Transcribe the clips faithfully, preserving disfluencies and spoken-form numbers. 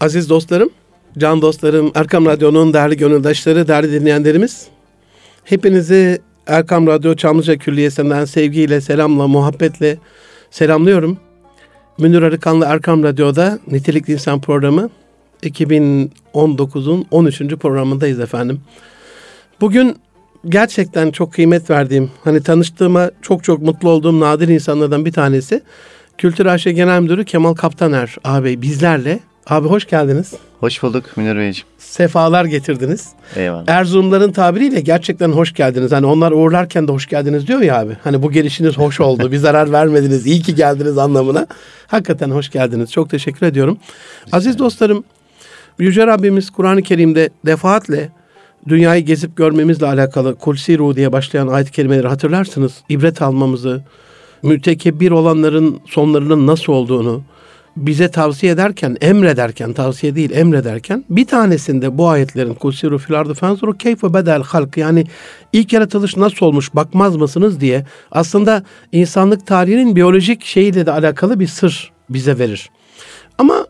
Aziz dostlarım, can dostlarım, Erkam Radyo'nun değerli gönüldaşları, değerli dinleyenlerimiz, hepinizi Erkam Radyo Çamlıca Külliyesi'nden sevgiyle, selamla, muhabbetle selamlıyorum. Münir Arıkanlı Erkam Radyo'da Nitelikli İnsan Programı iki bin on dokuzun on üçüncü programındayız efendim. Bugün gerçekten çok kıymet verdiğim, hani tanıştığıma çok çok mutlu olduğum nadir insanlardan bir tanesi Kültür A Ş Genel Müdürü Kemal Kaptaner ağabey bizlerle. Abi hoş geldiniz. Hoş bulduk Münir Beyciğim. Sefalar getirdiniz. Eyvallah. Erzurumların tabiriyle gerçekten hoş geldiniz. Hani onlar uğurlarken de hoş geldiniz diyor ya abi. Hani bu gelişiniz hoş oldu. Bir zarar vermediniz. İyi ki geldiniz anlamına. Hakikaten hoş geldiniz. Çok teşekkür ediyorum. Rica Aziz dostlarım, Yüce Rabbimiz Kur'an-ı Kerim'de defaatle dünyayı gezip görmemizle alakalı Kulsiru diye başlayan ayet-i kerimeleri hatırlarsınız. İbret almamızı, mütekebbir olanların sonlarının nasıl olduğunu bize tavsiye ederken, emrederken, tavsiye değil emrederken bir tanesinde bu ayetlerin Kulsiru filardı fenzuru keyfe bedel halk, yani ilk yaratılış nasıl olmuş bakmaz mısınız diye aslında insanlık tarihinin biyolojik şeyiyle de alakalı bir sır bize verir. Ama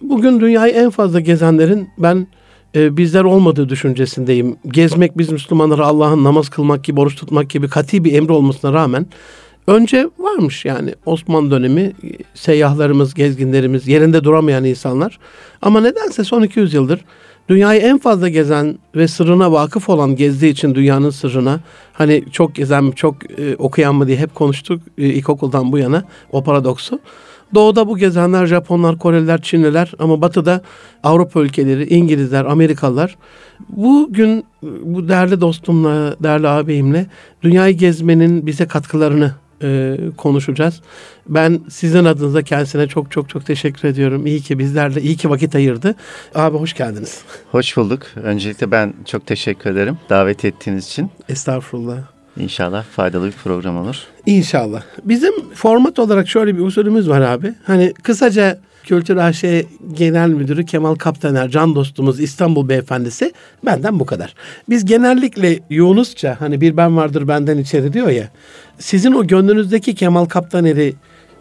bugün dünyayı en fazla gezenlerin ben e, bizler olmadığı düşüncesindeyim. Gezmek biz Müslümanlara Allah'ın namaz kılmak gibi, oruç tutmak gibi kat'i bir emri olmasına rağmen önce varmış yani Osmanlı dönemi seyyahlarımız, gezginlerimiz, yerinde duramayan insanlar. Ama nedense son iki yüz yıldır dünyayı en fazla gezen ve sırrına vakıf olan, gezdiği için dünyanın sırrına, hani çok gezen, çok e, okuyan mı diye hep konuştuk e, ilkokuldan bu yana o paradoksu. Doğuda bu gezenler Japonlar, Koreliler, Çinliler ama batıda Avrupa ülkeleri, İngilizler, Amerikalılar. Bugün bu değerli dostumla, değerli ağabeyimle dünyayı gezmenin bize katkılarını e, konuşacağız. Ben sizin adınıza kendisine çok çok çok teşekkür ediyorum. İyi ki bizlerle, iyi ki vakit ayırdı. Abi hoş geldiniz. Hoş bulduk. Öncelikle ben çok teşekkür ederim davet ettiğiniz için. Estağfurullah. İnşallah faydalı bir program olur. İnşallah. Bizim format olarak şöyle bir usulümüz var abi. Hani kısaca Kültür A Ş Genel Müdürü Kemal Kaptaner, can dostumuz, İstanbul beyefendisi, benden bu kadar. Biz genellikle Yunusça, hani bir ben vardır benden içeri diyor ya, sizin o gönlünüzdeki Kemal Kaptaner'i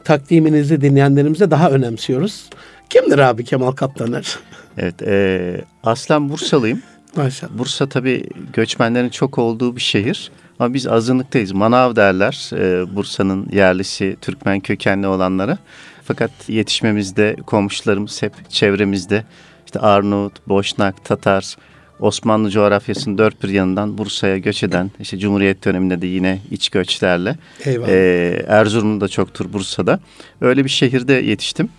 takdiminizi dinleyenlerimize daha önemsiyoruz. Kimdir abi Kemal Kaptaner? Evet, ee, aslen Bursalıyım. Maşallah. Bursa tabii göçmenlerin çok olduğu bir şehir. Ama biz azınlıktayız. Manav derler e, Bursa'nın yerlisi, Türkmen kökenli olanlara. Fakat yetişmemizde komşularımız hep çevremizde. İşte Arnavut, Boşnak, Tatar, Osmanlı coğrafyasının dört bir yanından Bursa'ya göç eden, işte Cumhuriyet döneminde de yine iç göçlerle. Eyvallah. E, Erzurum'da da çoktur Bursa'da. Öyle bir şehirde yetiştim.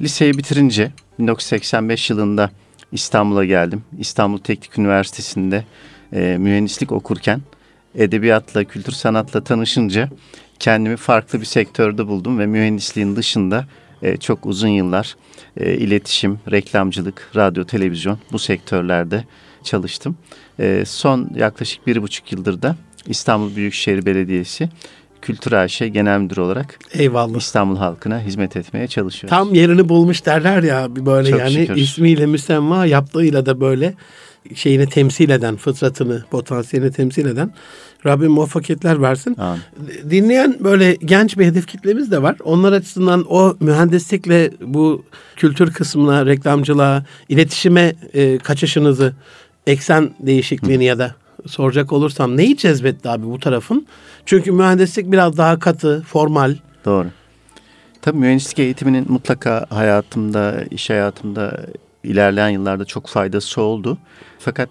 Liseyi bitirince bin dokuz yüz seksen beş yılında İstanbul'a geldim. İstanbul Teknik Üniversitesi'nde e, mühendislik okurken edebiyatla, kültür sanatla tanışınca kendimi farklı bir sektörde buldum ve mühendisliğin dışında e, çok uzun yıllar e, iletişim, reklamcılık, radyo, televizyon bu sektörlerde çalıştım. E, son yaklaşık bir buçuk yıldır da İstanbul Büyükşehir Belediyesi Kültür A Ş Genel Müdürü olarak Eyvallah. İstanbul halkına hizmet etmeye çalışıyoruz. Tam yerini bulmuş derler ya böyle çok yani şükür. İsmiyle müsemma, yaptığıyla da böyle şeyini temsil eden, fıtratını, potansiyelini temsil eden Rabbim muvaffakiyetler versin. Amin. Dinleyen böyle genç bir hedef kitlemiz de var. Onlar açısından o mühendislikle bu kültür kısmına, reklamcılığa, iletişime e, kaçışınızı, eksen değişikliğini Hı. ya da soracak olursam neyi cezbetti abi bu tarafın? Çünkü mühendislik biraz daha katı, formal. Doğru. Tabii mühendislik eğitiminin mutlaka hayatımda, iş hayatımda ilerleyen yıllarda çok faydası oldu. Fakat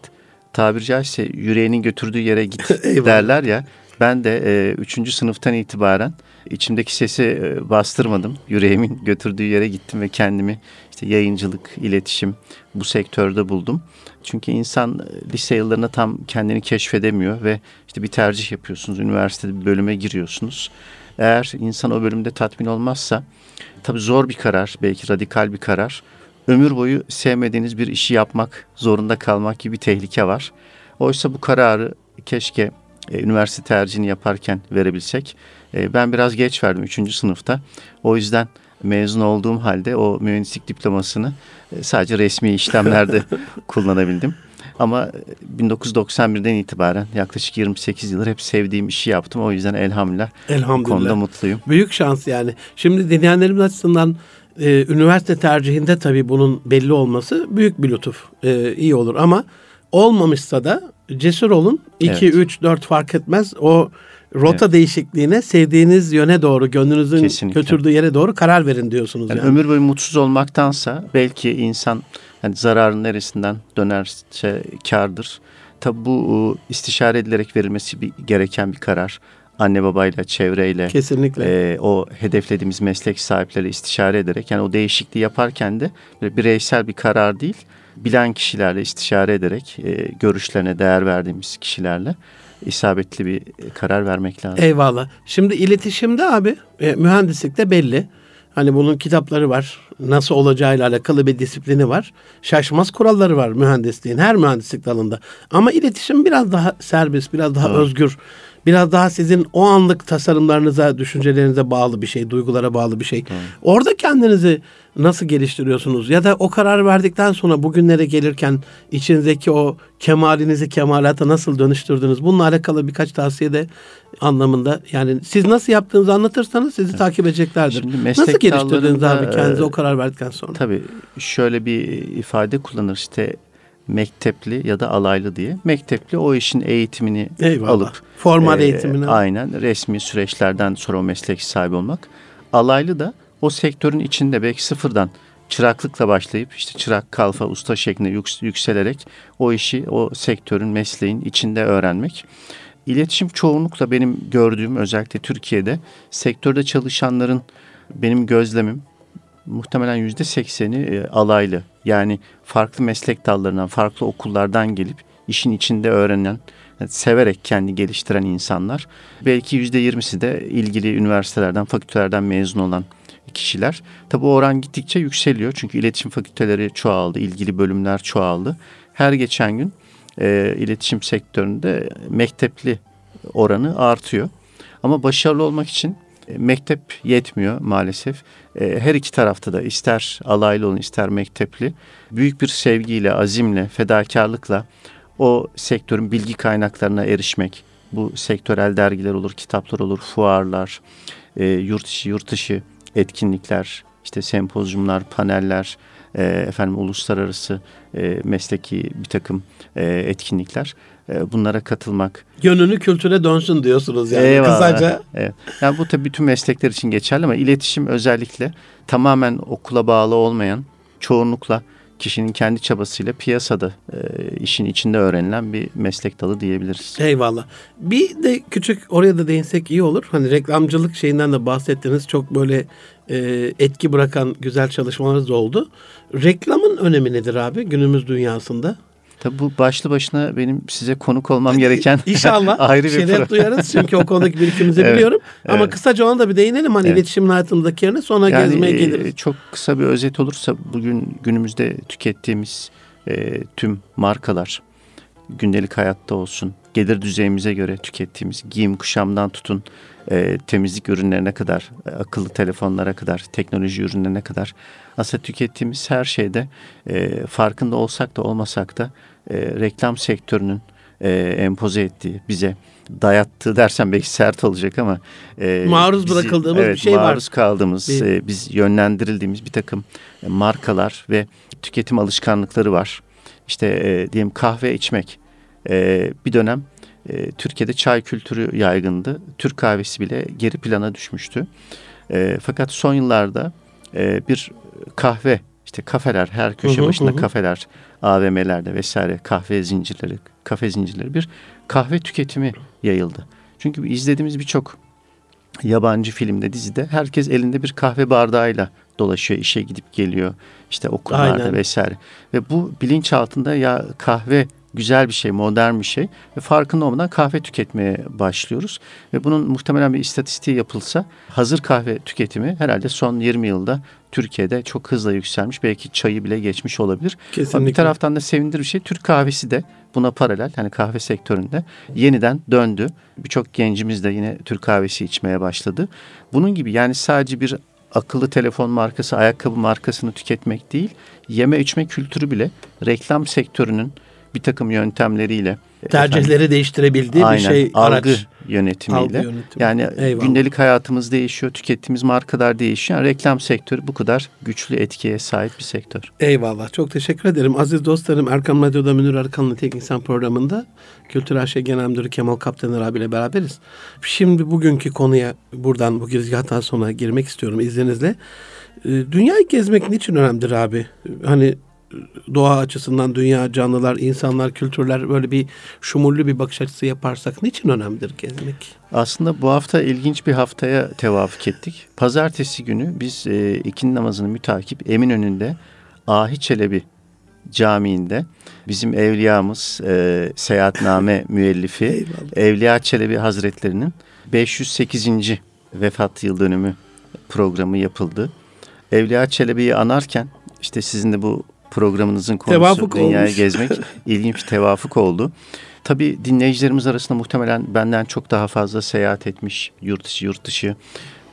tabiri caizse yüreğinin götürdüğü yere git derler ya. Ben de üçüncü E, sınıftan itibaren içimdeki sesi e, bastırmadım. Yüreğimin götürdüğü yere gittim ve kendimi işte yayıncılık, iletişim bu sektörde buldum. Çünkü insan lise yıllarında tam kendini keşfedemiyor ve işte bir tercih yapıyorsunuz. Üniversitede bir bölüme giriyorsunuz. Eğer insan o bölümde tatmin olmazsa tabii zor bir karar, belki radikal bir karar. Ömür boyu sevmediğiniz bir işi yapmak, zorunda kalmak gibi bir tehlike var. Oysa bu kararı keşke e, üniversite tercihini yaparken verebilsek. E, ben biraz geç verdim üçüncü sınıfta. O yüzden mezun olduğum halde o mühendislik diplomasını e, sadece resmi işlemlerde kullanabildim. Ama bin dokuz yüz doksan birden itibaren yaklaşık yirmi sekiz yıldır hep sevdiğim işi yaptım. O yüzden elhamdülillah, elhamdülillah. Konuda mutluyum. Büyük şans yani. Şimdi dinleyenlerimiz açısından e, üniversite tercihinde tabii bunun belli olması büyük bir lütuf. E, iyi olur ama olmamışsa da cesur olun. iki, üç, dört fark etmez. O rota evet. değişikliğine, sevdiğiniz yöne doğru, gönlünüzün kesinlikle götürdüğü yere doğru karar verin diyorsunuz. Yani yani. Ömür boyu mutsuz olmaktansa belki insan yani zararın neresinden dönerse kârdır. Tabi bu istişare edilerek verilmesi bir, gereken bir karar. Anne babayla, çevreyle, kesinlikle e, o hedeflediğimiz meslek sahipleriyle istişare ederek, yani o değişikliği yaparken de bireysel bir karar değil, bilen kişilerle istişare ederek, e, görüşlerine değer verdiğimiz kişilerle isabetli bir karar vermek lazım. Eyvallah. Şimdi iletişimde abi, e, mühendislikte belli. Hani bunun kitapları var. Nasıl olacağıyla alakalı bir disiplini var. Şaşmaz kuralları var mühendisliğin, her mühendislik dalında. Ama iletişim biraz daha serbest, biraz daha evet. özgür. Biraz daha sizin o anlık tasarımlarınıza, düşüncelerinize bağlı bir şey, duygulara bağlı bir şey. Evet. Orada kendinizi nasıl geliştiriyorsunuz? Ya da o karar verdikten sonra bugünlere gelirken içinizdeki o kemalinizi kemalata nasıl dönüştürdünüz? Bununla alakalı birkaç tavsiye de anlamında. Yani siz nasıl yaptığınızı anlatırsanız sizi evet. takip edeceklerdir. Nasıl geliştirdiniz abi kendinizi o karar verdikten sonra? Tabii şöyle bir ifade kullanır işte. Mektepli ya da alaylı diye. Mektepli o işin eğitimini eyvallah. Alıp formal e, eğitimini aynen resmi süreçlerden sonra o meslek sahibi olmak. Alaylı da o sektörün içinde belki sıfırdan çıraklıkla başlayıp işte çırak, kalfa, usta şeklinde yük, yükselerek o işi o sektörün, mesleğin içinde öğrenmek. İletişim çoğunlukla benim gördüğüm, özellikle Türkiye'de sektörde çalışanların, benim gözlemim muhtemelen yüzde sekseni alaylı. Yani farklı meslek dallarından, farklı okullardan gelip işin içinde öğrenen, severek kendi geliştiren insanlar. Belki yüzde yirmisi de ilgili üniversitelerden, fakültelerden mezun olan kişiler. Tabii o oran gittikçe yükseliyor. Çünkü iletişim fakülteleri çoğaldı, ilgili bölümler çoğaldı. Her geçen gün e, iletişim sektöründe mektepli oranı artıyor. Ama başarılı olmak için mektep yetmiyor maalesef. Her iki tarafta da, ister alaylı olun ister mektepli, büyük bir sevgiyle, azimle, fedakarlıkla o sektörün bilgi kaynaklarına erişmek. Bu sektörel dergiler olur, kitaplar olur, fuarlar, yurt içi yurt dışı etkinlikler, işte sempozyumlar, paneller, efendim uluslararası mesleki bir takım etkinlikler. Bunlara katılmak. Gönlünü kültüre dönsün diyorsunuz yani. Eyvallah. Kısaca. Evet. Yani bu tabii bütün meslekler için geçerli ama iletişim özellikle tamamen okula bağlı olmayan, çoğunlukla kişinin kendi çabasıyla piyasada e, işin içinde öğrenilen bir meslek dalı diyebiliriz. Eyvallah. Bir de küçük oraya da değinsek iyi olur. Hani reklamcılık şeyinden de bahsettiniz. Çok böyle e, etki bırakan güzel çalışmalarınız oldu. Reklamın önemi nedir abi günümüz dünyasında? Tabii bu başlı başına benim size konuk olmam gereken İnşallah ayrı bir program. İnşallah duyarız çünkü o konudaki birikimimizi evet, biliyorum. Ama evet. kısaca ona da bir değinelim. Hani evet. iletişimin hayatındaki yerine sonra yani gezmeye geliriz. Çok kısa bir özet olursa bugün günümüzde tükettiğimiz e, tüm markalar, gündelik hayatta olsun, gelir düzeyimize göre tükettiğimiz giyim kuşamdan tutun, e, temizlik ürünlerine kadar, akıllı telefonlara kadar, teknoloji ürünlerine kadar aslında tükettiğimiz her şeyde e, farkında olsak da olmasak da e, reklam sektörünün e, empoze ettiği, bize dayattığı dersen belki sert olacak ama e, maruz bizi, bırakıldığımız evet, bir şey maruz var. Maruz kaldığımız, bir... e, biz yönlendirildiğimiz bir takım e, markalar ve tüketim alışkanlıkları var. İşte e, diyelim kahve içmek. Ee, bir dönem e, Türkiye'de çay kültürü yaygındı. Türk kahvesi bile geri plana düşmüştü. E, fakat son yıllarda e, bir kahve, işte kafeler, her köşe uh-huh, başında uh-huh. kafeler, A V M'lerde vesaire kahve zincirleri, kafe zincirleri bir kahve tüketimi yayıldı. Çünkü izlediğimiz birçok yabancı filmde, dizide herkes elinde bir kahve bardağıyla dolaşıyor, işe gidip geliyor, işte okullarda aynen. vesaire. Ve bu bilinç altında ya kahve güzel bir şey, modern bir şey ve farkında olmadan kahve tüketmeye başlıyoruz. Ve bunun muhtemelen bir istatistiği yapılsa hazır kahve tüketimi herhalde son yirmi yılda Türkiye'de çok hızla yükselmiş. Belki çayı bile geçmiş olabilir. Kesinlikle. Ama bir taraftan da sevindirici bir şey. Türk kahvesi de buna paralel, hani kahve sektöründe yeniden döndü. Birçok gencimiz de yine Türk kahvesi içmeye başladı. Bunun gibi yani sadece bir akıllı telefon markası, ayakkabı markasını tüketmek değil, yeme içme kültürü bile reklam sektörünün bir takım yöntemleriyle. Tercihleri efendim, değiştirebildiği aynen, bir şey araç. Algı yönetimiyle. Algı yönetimi. Yani eyvallah, gündelik hayatımız değişiyor, tükettiğimiz markalar değişiyor. Yani reklam sektörü bu kadar güçlü etkiye sahip bir sektör. Eyvallah. Çok teşekkür ederim. Aziz dostlarım, Erkam Radyo'da Münir Arıkanlı Teknik İnsan Programı'nda Kültür A Ş Genel Müdürü Kemal Kaptaner abiyle beraberiz. Şimdi bugünkü konuya buradan bu girizgahtan sonra girmek istiyorum izninizle. Dünyayı gezmek niçin önemlidir abi? Hani doğa açısından dünya, canlılar, insanlar, kültürler, böyle bir şumullü bir bakış açısı yaparsak niçin önemlidir gezmek? Aslında bu hafta ilginç bir haftaya tevafuk ettik. Pazartesi günü biz e, ikindi namazını mütakip Eminönü'nde Ahi Çelebi Camii'nde bizim evliyamız e, Seyahatname müellifi eyvallah, Evliya Çelebi Hazretleri'nin beş yüz sekizinci vefat yıl dönümü programı yapıldı. Evliya Çelebi'yi anarken işte sizin de bu programınızın konusu tevafuk dünyayı olmuş, gezmek ilginç bir tevafuk oldu. Tabii dinleyicilerimiz arasında muhtemelen benden çok daha fazla seyahat etmiş yurt içi yurt dışı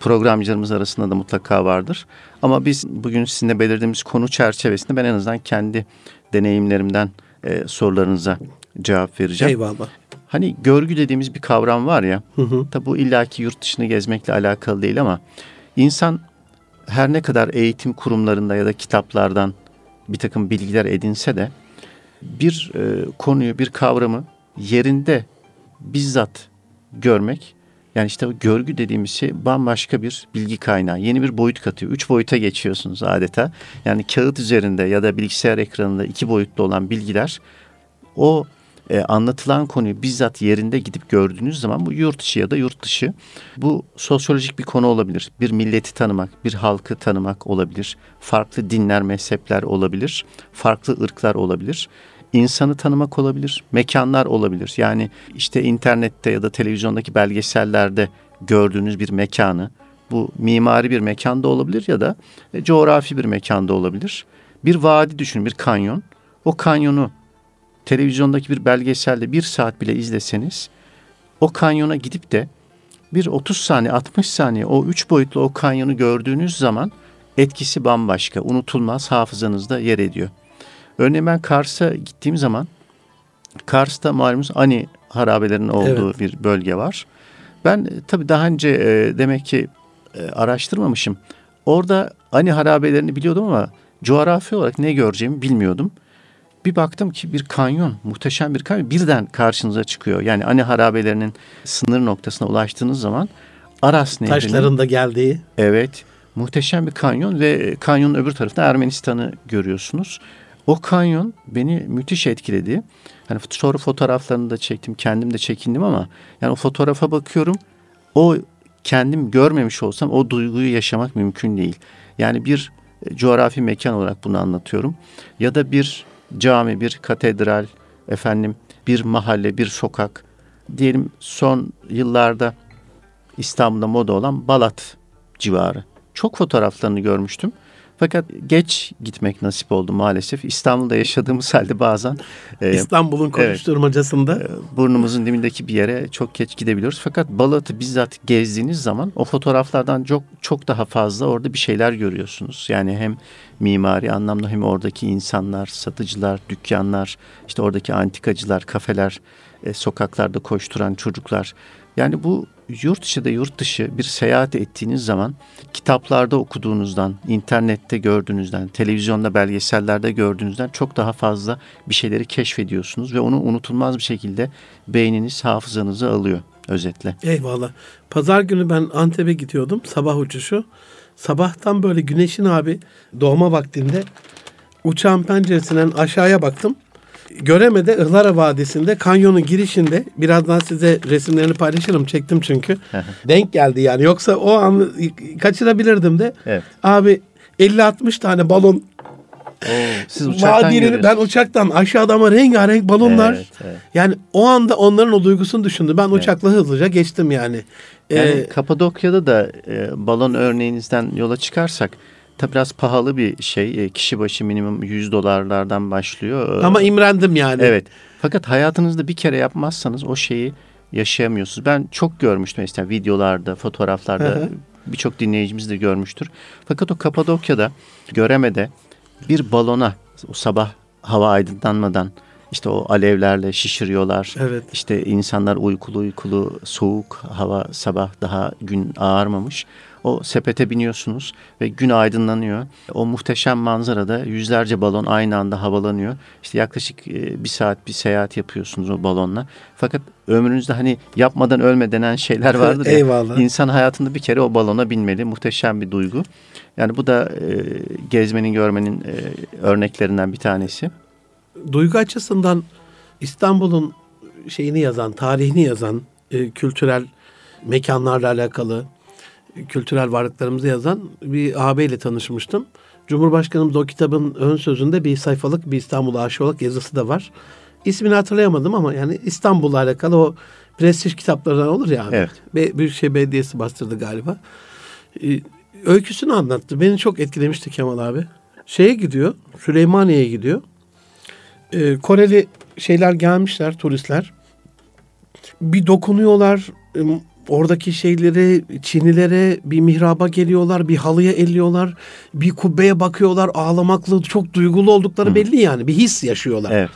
programcılarımız arasında da mutlaka vardır. Ama biz bugün sizinle belirlediğimiz konu çerçevesinde ben en azından kendi deneyimlerimden e, sorularınıza cevap vereceğim. Eyvallah. Hani görgü dediğimiz bir kavram var ya, hı hı, tabii bu illaki yurt dışını gezmekle alakalı değil ama insan her ne kadar eğitim kurumlarında ya da kitaplardan bir takım bilgiler edinse de bir e, konuyu, bir kavramı yerinde bizzat görmek, yani işte o görgü dediğimiz şey bambaşka bir bilgi kaynağı. Yeni bir boyut katıyor. Üç boyuta geçiyorsunuz adeta. Yani kağıt üzerinde ya da bilgisayar ekranında iki boyutlu olan bilgiler, o e, anlatılan konuyu bizzat yerinde gidip gördüğünüz zaman bu yurt içi ya da yurt dışı. Bu sosyolojik bir konu olabilir. Bir milleti tanımak, bir halkı tanımak olabilir. Farklı dinler, mezhepler olabilir. Farklı ırklar olabilir. İnsanı tanımak olabilir. Mekanlar olabilir. Yani işte internette ya da televizyondaki belgesellerde gördüğünüz bir mekanı, bu mimari bir mekanda olabilir ya da coğrafi bir mekanda olabilir. Bir vadi düşünün, bir kanyon. O kanyonu televizyondaki bir belgeselde bir saat bile izleseniz, o kanyona gidip de bir otuz saniye, altmış saniye o üç boyutlu o kanyonu gördüğünüz zaman etkisi bambaşka, unutulmaz, hafızanızda yer ediyor. Örneğin ben Kars'a gittiğim zaman, Kars'ta malumunuz Ani harabelerinin olduğu evet, bir bölge var. Ben tabii daha önce e, demek ki e, araştırmamışım. Orada Ani harabelerini biliyordum ama coğrafi olarak ne göreceğimi bilmiyordum. Bir baktım ki bir kanyon, muhteşem bir kanyon birden karşınıza çıkıyor. Yani Ani harabelerinin sınır noktasına ulaştığınız zaman Aras Nehri'nin taşların da geldiği. Evet, muhteşem bir kanyon ve kanyonun öbür tarafında Ermenistan'ı görüyorsunuz. O kanyon beni müthiş etkiledi. Hani sonra fotoğraflarını da çektim, kendim de çekindim ama yani o fotoğrafa bakıyorum, o kendim görmemiş olsam o duyguyu yaşamak mümkün değil. Yani bir coğrafi mekan olarak bunu anlatıyorum ya da bir cami, bir katedral, efendim bir mahalle, bir sokak. Diyelim son yıllarda İstanbul'da moda olan Balat civarı. Çok fotoğraflarını görmüştüm. Fakat geç gitmek nasip oldu maalesef. İstanbul'da yaşadığımız halde bazen İstanbul'un konuşturmacasında evet, burnumuzun dibindeki bir yere çok geç gidebiliyoruz. Fakat Balat'ı bizzat gezdiğiniz zaman o fotoğraflardan çok çok daha fazla orada bir şeyler görüyorsunuz. Yani hem mimari anlamda hem oradaki insanlar, satıcılar, dükkanlar, işte oradaki antikacılar, kafeler, sokaklarda koşturan çocuklar. Yani bu yurt içi de yurt dışı bir seyahat ettiğiniz zaman kitaplarda okuduğunuzdan, internette gördüğünüzden, televizyonda belgesellerde gördüğünüzden çok daha fazla bir şeyleri keşfediyorsunuz ve onu unutulmaz bir şekilde beyniniz, hafızanızı alıyor özetle. Eyvallah. Pazar günü ben Antep'e gidiyordum, sabah uçuşu. Sabahtan böyle güneşin abi doğma vaktinde uçağın penceresinden aşağıya baktım. Göreme'de Ihlara Vadisi'nde kanyonun girişinde, birazdan size resimlerini paylaşırım, çektim çünkü denk geldi yani, yoksa o an kaçırabilirdim de evet. Abi elli altmış tane balon. Oo, siz uçaktan vadinin, ben uçaktan aşağıda ama rengarenk balonlar evet, evet. Yani o anda onların o duygusunu düşündüm ben evet. Uçakla hızlıca geçtim yani, yani ee, Kapadokya'da da e, balon örneğinizden yola çıkarsak tabi biraz pahalı bir şey. Kişi başı minimum yüz dolarlardan başlıyor. Ama imrendim yani. Evet. Fakat hayatınızda bir kere yapmazsanız o şeyi yaşayamıyorsunuz. Ben çok görmüştüm mesela videolarda, fotoğraflarda. Birçok dinleyicimiz de görmüştür. Fakat o Kapadokya'da, Göreme'de bir balona o sabah hava aydınlanmadan İşte o alevlerle şişiriyorlar. Evet. İşte insanlar uykulu uykulu, soğuk hava, sabah daha gün ağarmamış. O sepete biniyorsunuz ve gün aydınlanıyor. O muhteşem manzarada yüzlerce balon aynı anda havalanıyor. İşte yaklaşık bir saat bir seyahat yapıyorsunuz o balonla. Fakat ömrünüzde hani yapmadan ölme denen şeyler vardır ya. Eyvallah. İnsan hayatında bir kere o balona binmeli. Muhteşem bir duygu. Yani bu da e, gezmenin, görmenin e, örneklerinden bir tanesi. Duygu açısından İstanbul'un şeyini yazan, tarihini yazan, e, kültürel mekanlarla alakalı, kültürel varlıklarımızı yazan bir ağabeyle tanışmıştım. Cumhurbaşkanımız o kitabın ön sözünde bir sayfalık bir İstanbul A Ş olarak yazısı da var. İsmini hatırlayamadım ama yani İstanbul'la alakalı o prestij kitaplarından olur ya. Evet. Be- Büyükşehir Belediyesi bastırdı galiba. Ee, öyküsünü anlattı. Beni çok etkilemişti Kemal abi. Şeye gidiyor, Süleymaniye'ye gidiyor. Ee, Koreli şeyler gelmişler, turistler. Bir dokunuyorlar, oradaki şeyleri, Çinlilere, bir mihraba geliyorlar, bir halıya elliyorlar, bir kubbeye bakıyorlar, ağlamaklı, çok duygulu oldukları Hı. belli yani. Bir his yaşıyorlar. Evet.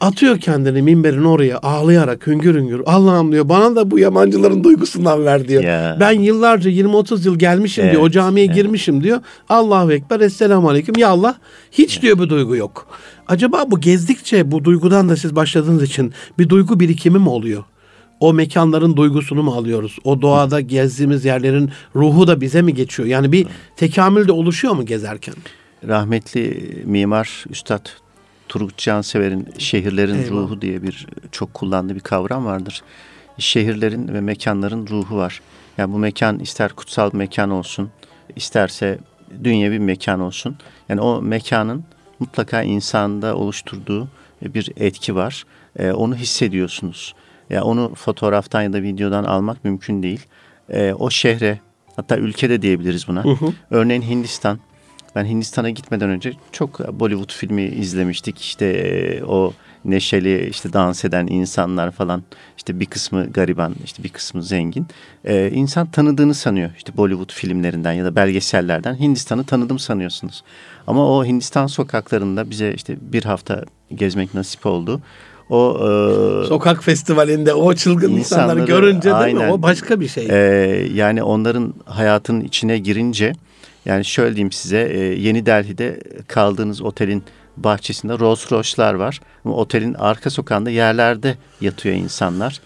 Atıyor kendini minberin oraya ağlayarak hüngür hüngür. Allah'ım diyor, bana da bu yabancıların duygusundan ver diyor. Yeah. Ben yıllarca yirmi otuz yıl gelmişim evet. diyor. O camiye evet. girmişim diyor. Allahu Ekber, Esselamu Aleyküm, Ya Allah. Hiç evet. diyor bu duygu yok. Acaba bu gezdikçe bu duygudan da siz başladığınız için bir duygu birikimi mi oluyor? O mekanların duygusunu mu alıyoruz? O doğada gezdiğimiz yerlerin ruhu da bize mi geçiyor? Yani bir tekamül de oluşuyor mu gezerken? Rahmetli mimar Üstad Turgut Cansever'in şehirlerin Eyvallah. ruhu diye bir çok kullandığı bir kavram vardır. Şehirlerin ve mekanların ruhu var. Yani bu mekan ister kutsal bir mekan olsun, isterse dünyevi bir mekan olsun. Yani o mekanın mutlaka insanda oluşturduğu bir etki var. Ee, onu hissediyorsunuz. Ya yani onu fotoğraftan ya da videodan almak mümkün değil. Ee, o şehre, hatta ülke de diyebiliriz buna. Uh-huh. Örneğin Hindistan. Ben Hindistan'a gitmeden önce çok Bollywood filmi izlemiştik. İşte o neşeli, işte dans eden insanlar falan. İşte bir kısmı gariban, işte bir kısmı zengin. Ee, insan tanıdığını sanıyor. İşte Bollywood filmlerinden ya da belgesellerden Hindistan'ı tanıdım sanıyorsunuz. Ama o Hindistan sokaklarında bize işte bir hafta gezmek nasip oldu. O e, sokak festivalinde o çılgın insanları, insanları görünce aynen, değil mi? O başka bir şey. E, yani onların hayatının içine girince, yani şöyle diyeyim size, e, Yeni Delhi'de kaldığınız otelin bahçesinde Rolls Royce'lar var. Ama otelin arka sokağında yerlerde yatıyor insanlar.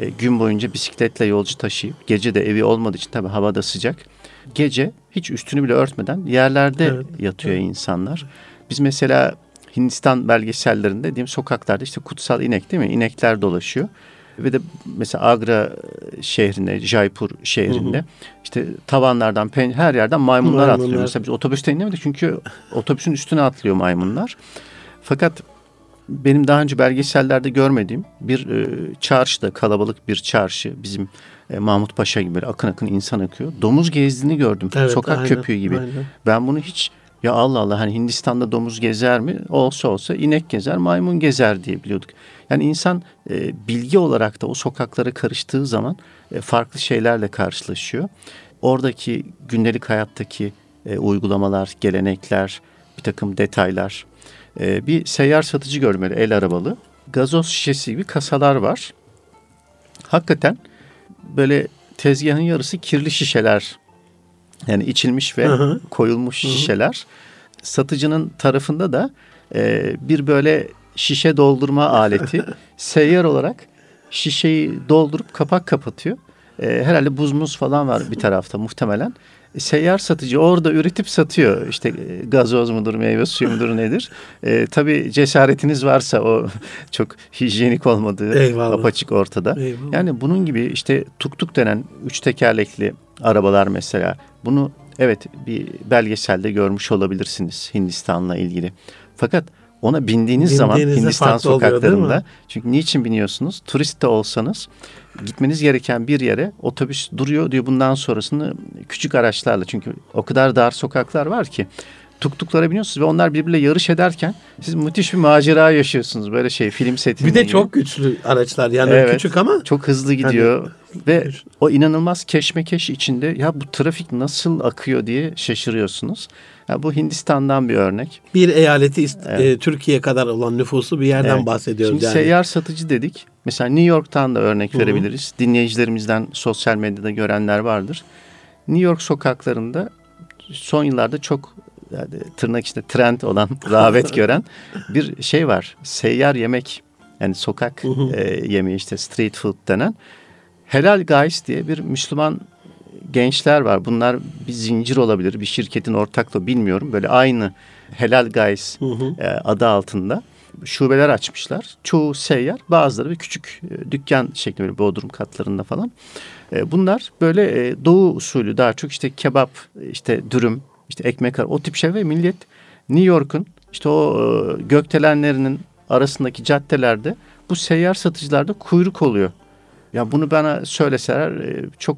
E, gün boyunca bisikletle yolcu taşıyıp, gece de evi olmadığı için tabii havada sıcak. Gece hiç üstünü bile örtmeden yerlerde evet, yatıyor evet. insanlar. Biz mesela Hindistan belgesellerinde diyeyim sokaklarda işte kutsal inek değil mi? İnekler dolaşıyor. Ve de mesela Agra şehrinde, Jaipur şehrinde hı hı. işte tavanlardan, her yerden maymunlar, maymunlar atlıyor. Mesela biz otobüste inemedik çünkü otobüsün üstüne atlıyor maymunlar. Fakat benim daha önce belgesellerde görmediğim bir e, çarşıda, kalabalık bir çarşı, bizim e, Mahmut Paşa gibi böyle akın akın insan akıyor. Domuz gezdiğini gördüm. Evet, sokak aynen, köpüğü gibi. Aynen. Ben bunu hiç... Ya Allah Allah, hani Hindistan'da domuz gezer mi? Olsa olsa inek gezer, maymun gezer diye biliyorduk. Yani insan e, bilgi olarak da o sokaklara karıştığı zaman e, farklı şeylerle karşılaşıyor. Oradaki gündelik hayattaki e, uygulamalar, gelenekler, bir takım detaylar. E, bir seyyar satıcı görmeli, el arabalı. Gazoz şişesi gibi kasalar var. Hakikaten böyle tezgahın yarısı kirli şişeler. Yani içilmiş ve Hı-hı. koyulmuş Hı-hı. şişeler. Satıcının tarafında da e, bir böyle şişe doldurma aleti. Seyyar olarak şişeyi doldurup kapak kapatıyor. E, herhalde buz muz falan var bir tarafta muhtemelen. E, seyyar satıcı orada üretip satıyor. İşte e, gazoz mudur, meyve suyu mudur nedir? E, tabii cesaretiniz varsa, o çok hijyenik olmadığı Eyvallah. apaçık ortada. Eyvallah. Yani bunun gibi işte tuk tuk denen üç tekerlekli arabalar mesela. Bunu evet bir belgeselde görmüş olabilirsiniz Hindistan'la ilgili. Fakat ona bindiğiniz zaman Hindistan sokaklarında oluyor, çünkü niçin biniyorsunuz? Turist de olsanız gitmeniz gereken bir yere otobüs duruyor diyor, bundan sonrasını küçük araçlarla, çünkü o kadar dar sokaklar var ki tuktuklara biniyorsunuz ve onlar birbirleriyle yarış ederken siz müthiş bir macera yaşıyorsunuz, böyle şey film setinde. Bir de gibi. Çok güçlü araçlar yani evet, küçük ama çok hızlı gidiyor. Hani... Ve o inanılmaz keşmekeş içinde ya bu trafik nasıl akıyor diye şaşırıyorsunuz. Ya bu Hindistan'dan bir örnek. Bir eyaleti evet. e, Türkiye kadar olan nüfuslu bir yerden evet. bahsediyoruz. Şimdi yani. Seyyar satıcı dedik. Mesela New York'tan da örnek Hı-hı. verebiliriz. Dinleyicilerimizden sosyal medyada görenler vardır. New York sokaklarında son yıllarda çok yani tırnak içinde trend olan, rağbet gören bir şey var. Seyyar yemek, yani sokak e, yemeği işte street food denen. Helal Guys diye bir Müslüman gençler var. Bunlar bir zincir olabilir, bir şirketin ortaklığı bilmiyorum. Böyle aynı Helal Guys hı hı. E, adı altında şubeler açmışlar. Çoğu seyyar, bazıları bir küçük e, dükkan şeklinde bodrum katlarında falan. E, bunlar böyle e, doğu usulü daha çok işte kebap, işte dürüm, işte ekmek arası, o tip şey ve millet New York'un işte o e, gökdelenlerinin arasındaki caddelerde bu seyyar satıcılarda kuyruk oluyor. Ya bunu bana söyleseler çok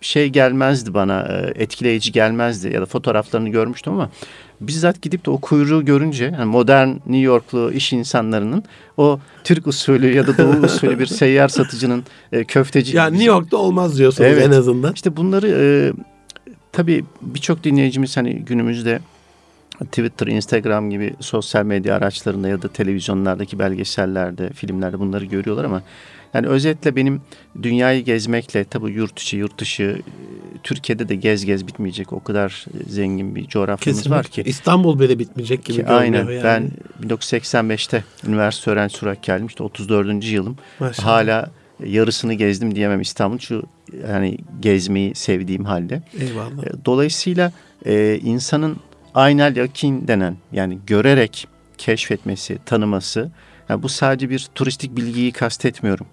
şey gelmezdi bana, etkileyici gelmezdi ya da fotoğraflarını görmüştüm ama bizzat gidip de o kuyruğu görünce yani modern New Yorklu iş insanlarının o Türk usulü ya da Doğu usulü bir seyyar satıcının köfteci. Yani New York'ta olmaz diyorsunuz evet. en azından. İşte bunları tabii birçok dinleyicimiz hani günümüzde Twitter, Instagram gibi sosyal medya araçlarında ya da televizyonlardaki belgesellerde, filmlerde bunları görüyorlar ama yani özetle benim dünyayı gezmekle, tabii yurt içi, yurt dışı, Türkiye'de de gez gez bitmeyecek o kadar zengin bir coğrafyamız Kesinlikle. var ki. İstanbul bile bitmeyecek gibi görünüyor aynen. yani. Aynen. Ben bin dokuz yüz seksen beşte üniversite öğrencisi olarak geldim. İşte otuz dördüncü yılım. Maşallah. Hala yarısını gezdim diyemem İstanbul. Şu yani gezmeyi sevdiğim halde. Eyvallah. Dolayısıyla e, insanın aynel yakin denen yani görerek keşfetmesi, tanıması. Yani bu sadece bir turistik bilgiyi kastetmiyorum.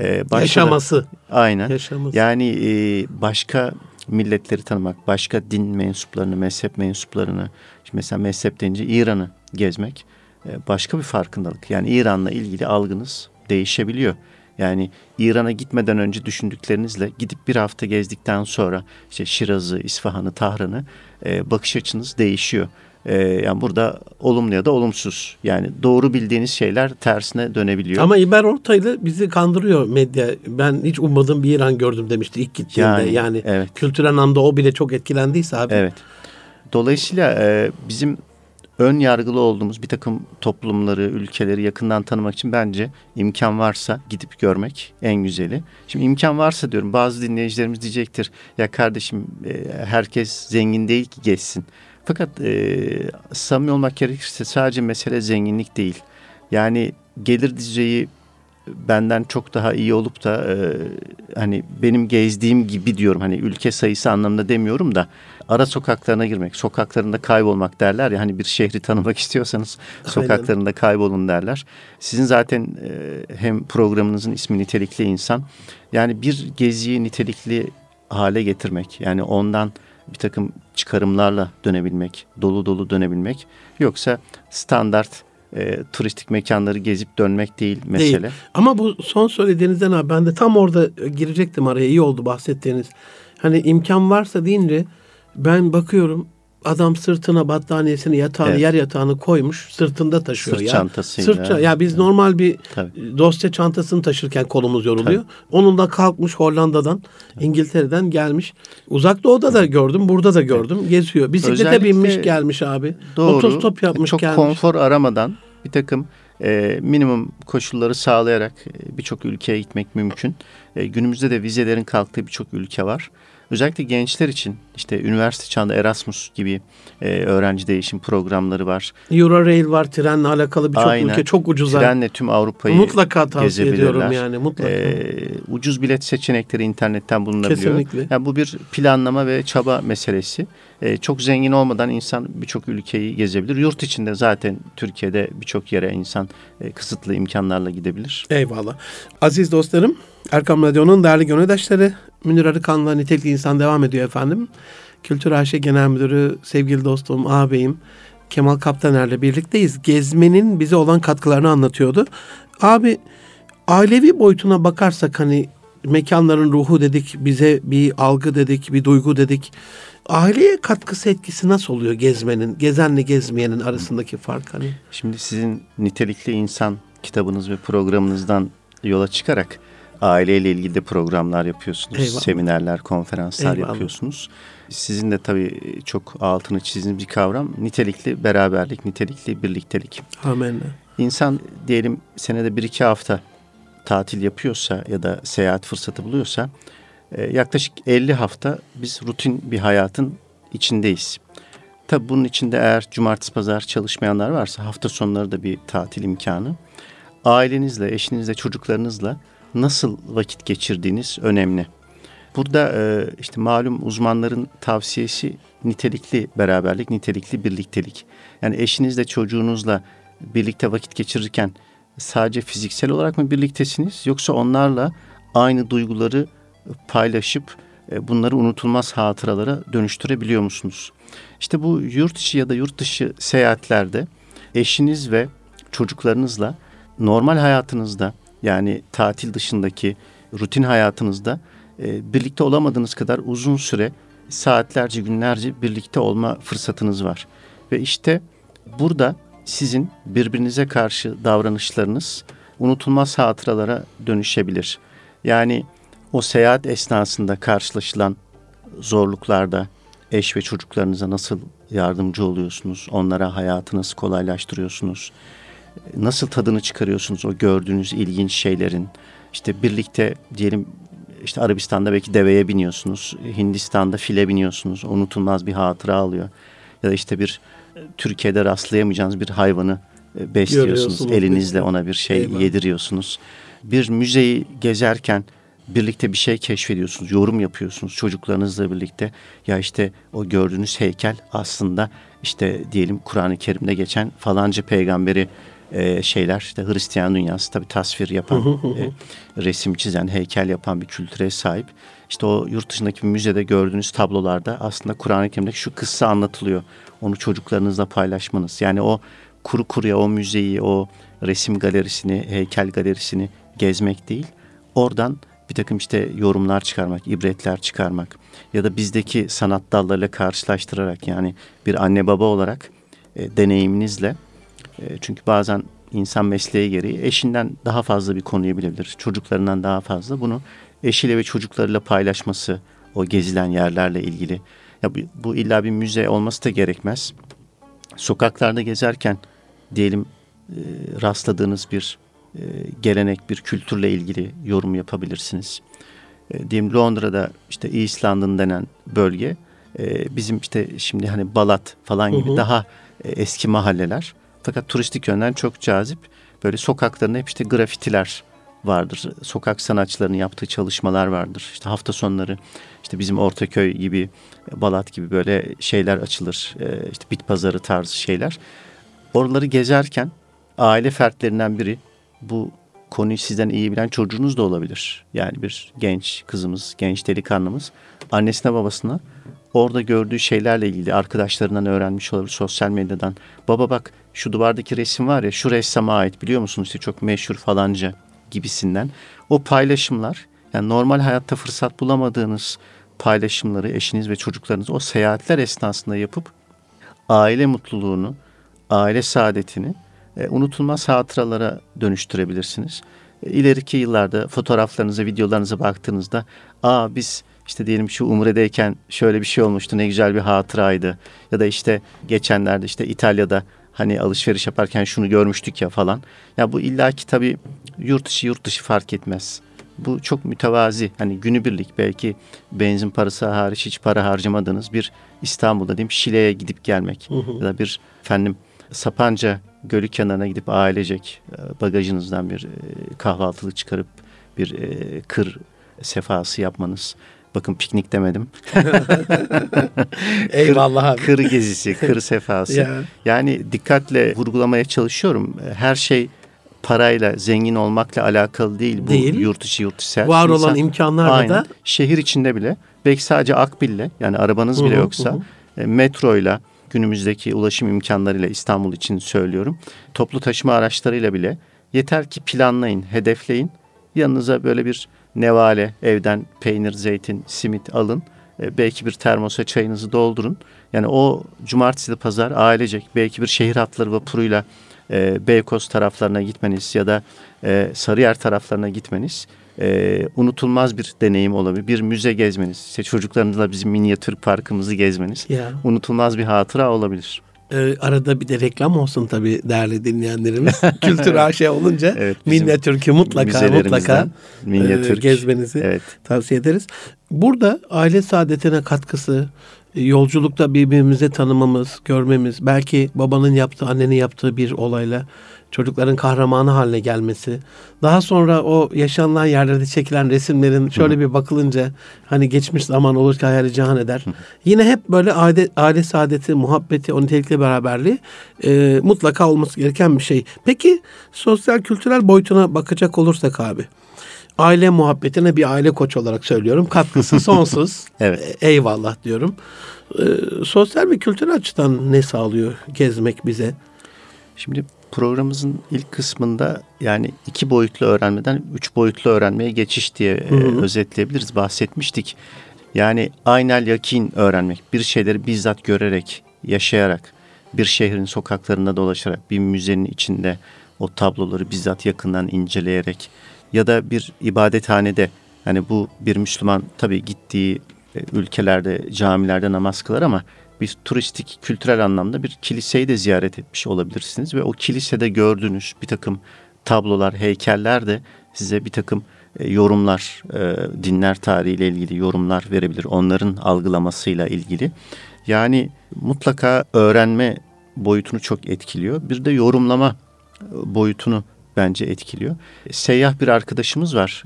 Ee, başka Yaşaması. Da, aynen. Yaşaması. Yani e, başka milletleri tanımak, başka din mensuplarını, mezhep mensuplarını, mesela mezhep denince İran'ı gezmek e, başka bir farkındalık. Yani İran'la ilgili algınız değişebiliyor. Yani İran'a gitmeden önce düşündüklerinizle gidip bir hafta gezdikten sonra işte Şiraz'ı, İsfahan'ı, Tahran'ı e, bakış açınız değişiyor. Ee, yani burada olumlu ya da olumsuz yani doğru bildiğiniz şeyler tersine dönebiliyor. Ama İber Ortaylı bizi kandırıyor medya. Ben hiç ummadığım bir İran gördüm demişti ilk gittiğinde. Yani, yani evet. kültürel anlamda o bile çok etkilendiyse abi. Evet. Dolayısıyla e, bizim ön yargılı olduğumuz bir takım toplumları, ülkeleri yakından tanımak için bence imkan varsa gidip görmek en güzeli. Şimdi imkan varsa diyorum bazı dinleyicilerimiz diyecektir ya kardeşim e, herkes zengin değil ki gezsin. Fakat e, samimi olmak gerekirse sadece mesele zenginlik değil. Yani gelir düzeyi benden çok daha iyi olup da e, hani benim gezdiğim gibi diyorum. Hani ülke sayısı anlamında demiyorum da ara sokaklarına girmek, sokaklarında kaybolmak derler ya. Hani bir şehri tanımak istiyorsanız sokaklarında kaybolun derler. Sizin zaten e, hem programınızın ismi Nitelikli İnsan. Yani bir geziyi nitelikli hale getirmek. Yani ondan bir takım çıkarımlarla dönebilmek, dolu dolu dönebilmek. Yoksa standart e, turistik mekanları gezip dönmek değil mesele. Değil. Ama bu son söylediğinizden abi ben de tam orada girecektim araya. İyi oldu bahsettiğiniz. Hani imkan varsa deyince ben bakıyorum adam sırtına battaniyesini, yatağını, evet. yer yatağını koymuş, sırtında taşıyor. Sırt ya. çantası. Sırt çantası. Ya. ya biz yani. normal bir Tabii. dosya çantasını taşırken kolumuz yoruluyor. Tabii. Onun da kalkmış Hollanda'dan, Tabii. İngiltere'den gelmiş. Uzak Doğu'da da gördüm, burada da gördüm. Evet. Geziyor. Bisiklete Özellikle binmiş gelmiş abi. Doğru. Otostop yapmış çok gelmiş. Çok konfor aramadan bir takım e, minimum koşulları sağlayarak e, birçok ülkeye gitmek mümkün. E, günümüzde de vizelerin kalktığı birçok ülke var. Özellikle gençler için işte üniversite çağında Erasmus gibi e, öğrenci değişim programları var. Eurorail var, trenle alakalı birçok ülke çok ucuza. Trenle tüm Avrupa'yı mutlaka tavsiye ediyorum yani mutlaka. E, ucuz bilet seçenekleri internetten bulunabiliyor. Kesinlikle. Yani bu bir planlama ve çaba meselesi. E, çok zengin olmadan insan birçok ülkeyi gezebilir. Yurt içinde zaten Türkiye'de birçok yere insan e, kısıtlı imkanlarla gidebilir. Eyvallah. Aziz dostlarım, Erkam Radyo'nun değerli gönüldaşları Münir Arıkan'la Nitelikli İnsan devam ediyor efendim. Kültür A Ş Genel Müdürü, sevgili dostum, ağabeyim Kemal Kaptaner'le birlikteyiz. Gezmenin bize olan katkılarını anlatıyordu. Abi ailevi boyutuna bakarsak hani mekanların ruhu dedik, bize bir algı dedik, bir duygu dedik. Aileye katkısı etkisi nasıl oluyor gezmenin, gezenle gezmeyenin arasındaki fark hani? Şimdi sizin Nitelikli İnsan kitabınız ve programınızdan yola çıkarak aileyle ilgili de programlar yapıyorsunuz. Eyvallah. Seminerler, konferanslar Eyvallah. yapıyorsunuz. Sizin de tabii çok altını çizdiğiniz bir kavram nitelikli beraberlik, nitelikli birliktelik. Amenna. İnsan diyelim senede bir iki hafta tatil yapıyorsa ya da seyahat fırsatı buluyorsa yaklaşık elli hafta biz rutin bir hayatın içindeyiz. Tabii bunun içinde eğer cumartesi pazar çalışmayanlar varsa hafta sonları da bir tatil imkanı. Ailenizle, eşinizle, çocuklarınızla nasıl vakit geçirdiğiniz önemli. Burada işte malum uzmanların tavsiyesi nitelikli beraberlik, nitelikli birliktelik. Yani eşinizle, çocuğunuzla birlikte vakit geçirirken sadece fiziksel olarak mı birliktesiniz? Yoksa onlarla aynı duyguları paylaşıp bunları unutulmaz hatıralara dönüştürebiliyor musunuz? İşte bu yurt içi ya da yurt dışı seyahatlerde eşiniz ve çocuklarınızla normal hayatınızda, yani tatil dışındaki rutin hayatınızda birlikte olamadığınız kadar uzun süre, saatlerce, günlerce birlikte olma fırsatınız var. Ve işte burada sizin birbirinize karşı davranışlarınız unutulmaz hatıralara dönüşebilir. Yani o seyahat esnasında karşılaşılan zorluklarda eş ve çocuklarınıza nasıl yardımcı oluyorsunuz? Onlara hayatı nasıl kolaylaştırıyorsunuz? Nasıl tadını çıkarıyorsunuz o gördüğünüz ilginç şeylerin? İşte birlikte diyelim işte Arabistan'da belki deveye biniyorsunuz. Hindistan'da file biniyorsunuz. Unutulmaz bir hatıra alıyor. Ya da işte bir Türkiye'de rastlayamayacağınız bir hayvanı besliyorsunuz. Elinizle ona bir şey Eyvallah. yediriyorsunuz. Bir müzeyi gezerken birlikte bir şey keşfediyorsunuz, yorum yapıyorsunuz çocuklarınızla birlikte. Ya işte o gördüğünüz heykel aslında işte diyelim Kur'an-ı Kerim'de geçen falanca peygamberi e, şeyler işte Hristiyan dünyası tabii tasvir yapan, e, resim çizen, heykel yapan bir kültüre sahip. İşte o yurt dışındaki bir müzede gördüğünüz tablolarda aslında Kur'an-ı Kerim'deki şu kıssa anlatılıyor. Onu çocuklarınızla paylaşmanız. Yani o kuru kuruya o müzeyi, o resim galerisini, heykel galerisini gezmek değil. Oradan bir takım işte yorumlar çıkarmak, ibretler çıkarmak ya da bizdeki sanat dallarıyla karşılaştırarak, yani bir anne baba olarak e, deneyiminizle e, çünkü bazen insan mesleği gereği eşinden daha fazla bir konuyu bilebilir, çocuklarından daha fazla, bunu eşiyle ve çocuklarıyla paylaşması o gezilen yerlerle ilgili. Ya bu, bu illa bir müze olması da gerekmez. Sokaklarda gezerken diyelim e, rastladığınız bir gelenek, bir kültürle ilgili yorum yapabilirsiniz. Diyelim Londra'da işte East London denen bölge, bizim işte şimdi hani Balat falan gibi hı hı. daha eski mahalleler. Fakat turistik yönden çok cazip. Böyle sokaklarında hep işte grafitiler vardır. Sokak sanatçılarının yaptığı çalışmalar vardır. İşte hafta sonları işte bizim Ortaköy gibi, Balat gibi böyle şeyler açılır. İşte bit pazarı tarzı şeyler. Oraları gezerken aile fertlerinden biri, bu konuyu sizden iyi bilen çocuğunuz da olabilir. Yani bir genç kızımız, genç delikanlımız annesine babasına orada gördüğü şeylerle ilgili arkadaşlarından öğrenmiş olabilir, sosyal medyadan. Baba bak şu duvardaki resim var ya, şu ressama ait biliyor musunuz, işte çok meşhur falanca gibisinden. O paylaşımlar, yani normal hayatta fırsat bulamadığınız paylaşımları eşiniz ve çocuklarınız o seyahatler esnasında yapıp aile mutluluğunu, aile saadetini unutulmaz hatıralara dönüştürebilirsiniz. İleriki yıllarda fotoğraflarınıza, videolarınıza baktığınızda aa biz işte diyelim şu Umre'deyken şöyle bir şey olmuştu, ne güzel bir hatıraydı. Ya da işte geçenlerde işte İtalya'da hani alışveriş yaparken şunu görmüştük ya falan. Ya bu illaki tabii yurt dışı yurt dışı fark etmez. Bu çok mütevazi, hani günübirlik, belki benzin parası hariç hiç para harcamadığınız bir İstanbul'da diyeyim Şile'ye gidip gelmek hı hı. ya da bir efendim Sapanca Gölü kenarına gidip ailecek bagajınızdan bir kahvaltılık çıkarıp bir kır sefası yapmanız. Bakın piknik demedim. Eyvallah abi. Kır, kır gezisi, kır sefası. Ya. Yani dikkatle vurgulamaya çalışıyorum. Her şey parayla, zengin olmakla alakalı değil. Değil. Bu yurt içi, yurt dışı. Var insan, olan imkanlarla aynen, da. Şehir içinde bile, belki sadece akbille, yani arabanız bile hı-hı, yoksa hı-hı. metroyla, günümüzdeki ulaşım imkanlarıyla, İstanbul için söylüyorum, toplu taşıma araçlarıyla bile yeter ki planlayın, hedefleyin. Yanınıza böyle bir nevale, evden peynir, zeytin, simit alın. E, belki bir termosa çayınızı doldurun. Yani o cumartesi de pazar ailecek belki bir şehir hatları vapuruyla e, Beykoz taraflarına gitmeniz ya da e, Sarıyer taraflarına gitmeniz e, unutulmaz bir deneyim olabilir. Bir müze gezmeniz, işte çocuklarınızla bizim Miniatürk parkımızı gezmeniz ya, unutulmaz bir hatıra olabilir. Arada bir de reklam olsun tabii değerli dinleyenlerimiz. Kültür A Ş olunca evet, Miniatürk'ü mutlaka mutlaka Miniatürk gezmenizi evet, tavsiye ederiz. Burada aile saadetine katkısı, yolculukta birbirimize tanımamız, görmemiz, belki babanın yaptığı, annenin yaptığı bir olayla çocukların kahramanı haline gelmesi, daha sonra o yaşanılan yerlerde çekilen resimlerin şöyle bir bakılınca hani geçmiş zaman olur ki hayali cihan eder. Yine hep böyle aile, aile saadeti, muhabbeti, o nitelikle beraberliği e, mutlaka olması gereken bir şey. Peki sosyal kültürel boyutuna bakacak olursak abi, aile muhabbetine bir aile koç olarak söylüyorum, katkısı sonsuz. Evet. Eyvallah diyorum. E, sosyal ve kültürel açıdan ne sağlıyor gezmek bize? Şimdi programımızın ilk kısmında yani iki boyutlu öğrenmeden üç boyutlu öğrenmeye geçiş diye hı hı. E, özetleyebiliriz. Bahsetmiştik. Yani aynel yakin öğrenmek. Bir şeyleri bizzat görerek, yaşayarak, bir şehrin sokaklarında dolaşarak, bir müzenin içinde o tabloları bizzat yakından inceleyerek ya da bir ibadethanede, hani bu bir Müslüman tabii gittiği ülkelerde, camilerde namaz kılar ama bir turistik, kültürel anlamda bir kiliseyi de ziyaret etmiş olabilirsiniz ve o kilisede gördüğünüz bir takım tablolar, heykeller de size bir takım yorumlar, dinler tarihiyle ilgili yorumlar verebilir, onların algılamasıyla ilgili. Yani mutlaka öğrenme boyutunu çok etkiliyor. Bir de yorumlama boyutunu bence etkiliyor. Seyyah bir arkadaşımız var.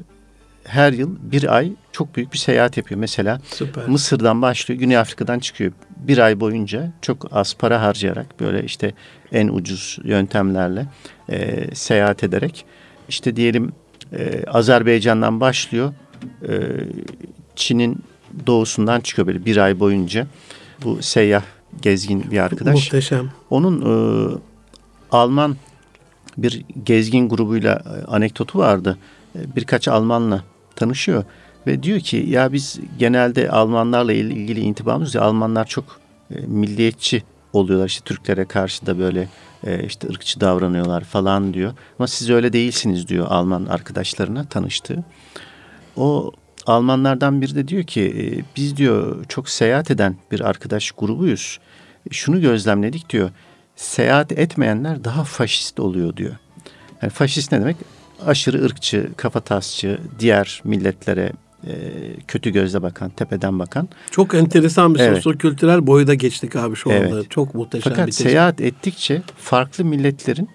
Her yıl bir ay çok büyük bir seyahat yapıyor. Mesela süper. Mısır'dan başlıyor, Güney Afrika'dan çıkıyor. Bir ay boyunca çok az para harcayarak, böyle işte en ucuz yöntemlerle e, seyahat ederek, işte diyelim e, Azerbaycan'dan başlıyor, e, Çin'in doğusundan çıkıyor, böyle bir ay boyunca. Bu seyyah, gezgin bir arkadaş. Muhteşem. Onun e, Alman bir gezgin grubuyla anekdotu vardı. Birkaç Almanla tanışıyor ve diyor ki ya biz genelde Almanlarla ilgili intibamız ya, Almanlar çok milliyetçi oluyorlar, işte Türklere karşı da böyle işte ırkçı davranıyorlar falan diyor. Ama siz öyle değilsiniz diyor Alman arkadaşlarına tanıştığı. O Almanlardan biri de diyor ki biz diyor çok seyahat eden bir arkadaş grubuyuz. Şunu gözlemledik diyor. Seyahat etmeyenler daha faşist oluyor diyor. Yani faşist ne demek? Aşırı ırkçı, kafatasçı, diğer milletlere e, kötü gözle bakan, tepeden bakan. Çok enteresan bir evet, sosyokültürel boyu da geçtik abi şu evet, anda. Çok muhteşem. Fakat bir seyahat ettikçe farklı milletlerin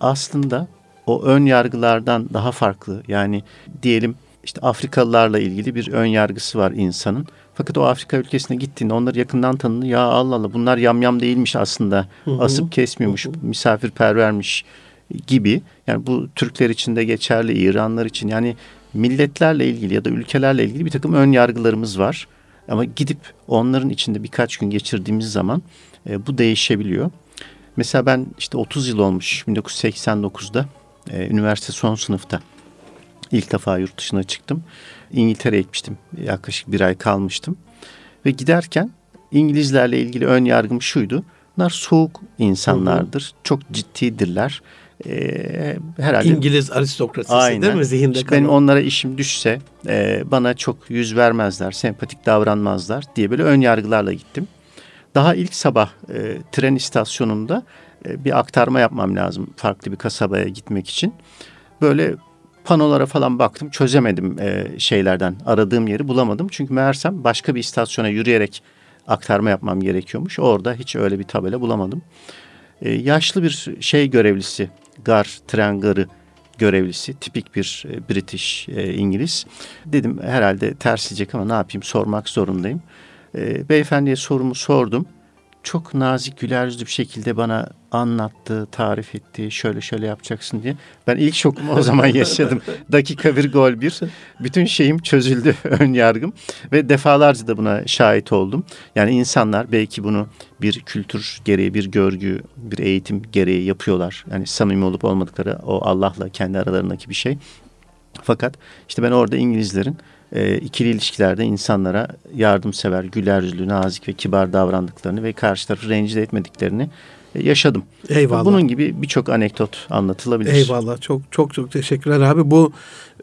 aslında o ön yargılardan daha farklı. Yani diyelim işte Afrikalılarla ilgili bir ön yargısı var insanın. Fakat o Afrika ülkesine gittiğinde onları yakından tanıdı. Ya Allah Allah, bunlar yamyam değilmiş aslında. Hı hı. Asıp kesmiyormuş, hı hı, misafirpervermiş gibi. Yani bu Türkler için de geçerli, İranlılar için. Yani milletlerle ilgili ya da ülkelerle ilgili bir takım ön yargılarımız var. Ama gidip onların içinde birkaç gün geçirdiğimiz zaman e, bu değişebiliyor. Mesela ben işte otuz yıl olmuş, bin dokuz yüz seksen dokuzda e, üniversite son sınıfta ilk defa yurt dışına çıktım. İngiltere'ye gitmiştim. Yaklaşık bir ay kalmıştım. Ve giderken İngilizlerle ilgili ön yargım şuydu. Bunlar soğuk insanlardır. Hı hı. Çok ciddidirler. Ee, herhalde İngiliz aristokrasisi aynen, değil mi? Zihinde işte benim onlara işim düşse e, bana çok yüz vermezler, sempatik davranmazlar diye böyle ön yargılarla gittim. Daha ilk sabah e, tren istasyonunda e, bir aktarma yapmam lazım farklı bir kasabaya gitmek için. Böyle panolara falan baktım, çözemedim e, şeylerden. Aradığım yeri bulamadım. Çünkü meğersem başka bir istasyona yürüyerek aktarma yapmam gerekiyormuş. Orada hiç öyle bir tabela bulamadım. E, yaşlı bir şey görevlisi, gar, tren garı görevlisi, tipik bir e, British, e, İngiliz. Dedim herhalde tersleyecek ama ne yapayım, sormak zorundayım. E, beyefendiye sorumu sordum. Çok nazik, güler yüzlü bir şekilde bana anlattı, tarif etti, şöyle şöyle yapacaksın diye. Ben ilk şokumu o zaman yaşadım. Dakika bir, gol bir. Bütün şeyim çözüldü, ön yargım. Ve defalarca da buna şahit oldum. Yani insanlar belki bunu bir kültür gereği, bir görgü, bir eğitim gereği yapıyorlar. Yani samimi olup olmadıkları o Allah'la kendi aralarındaki bir şey. Fakat işte ben orada İngilizlerin E, ikili ilişkilerde insanlara yardımsever, güler yüzlü, nazik ve kibar davrandıklarını ve karşı tarafı rencide etmediklerini e, yaşadım. Eyvallah. Bunun gibi birçok anekdot anlatılabilir. Eyvallah. Çok çok çok teşekkürler abi. Bu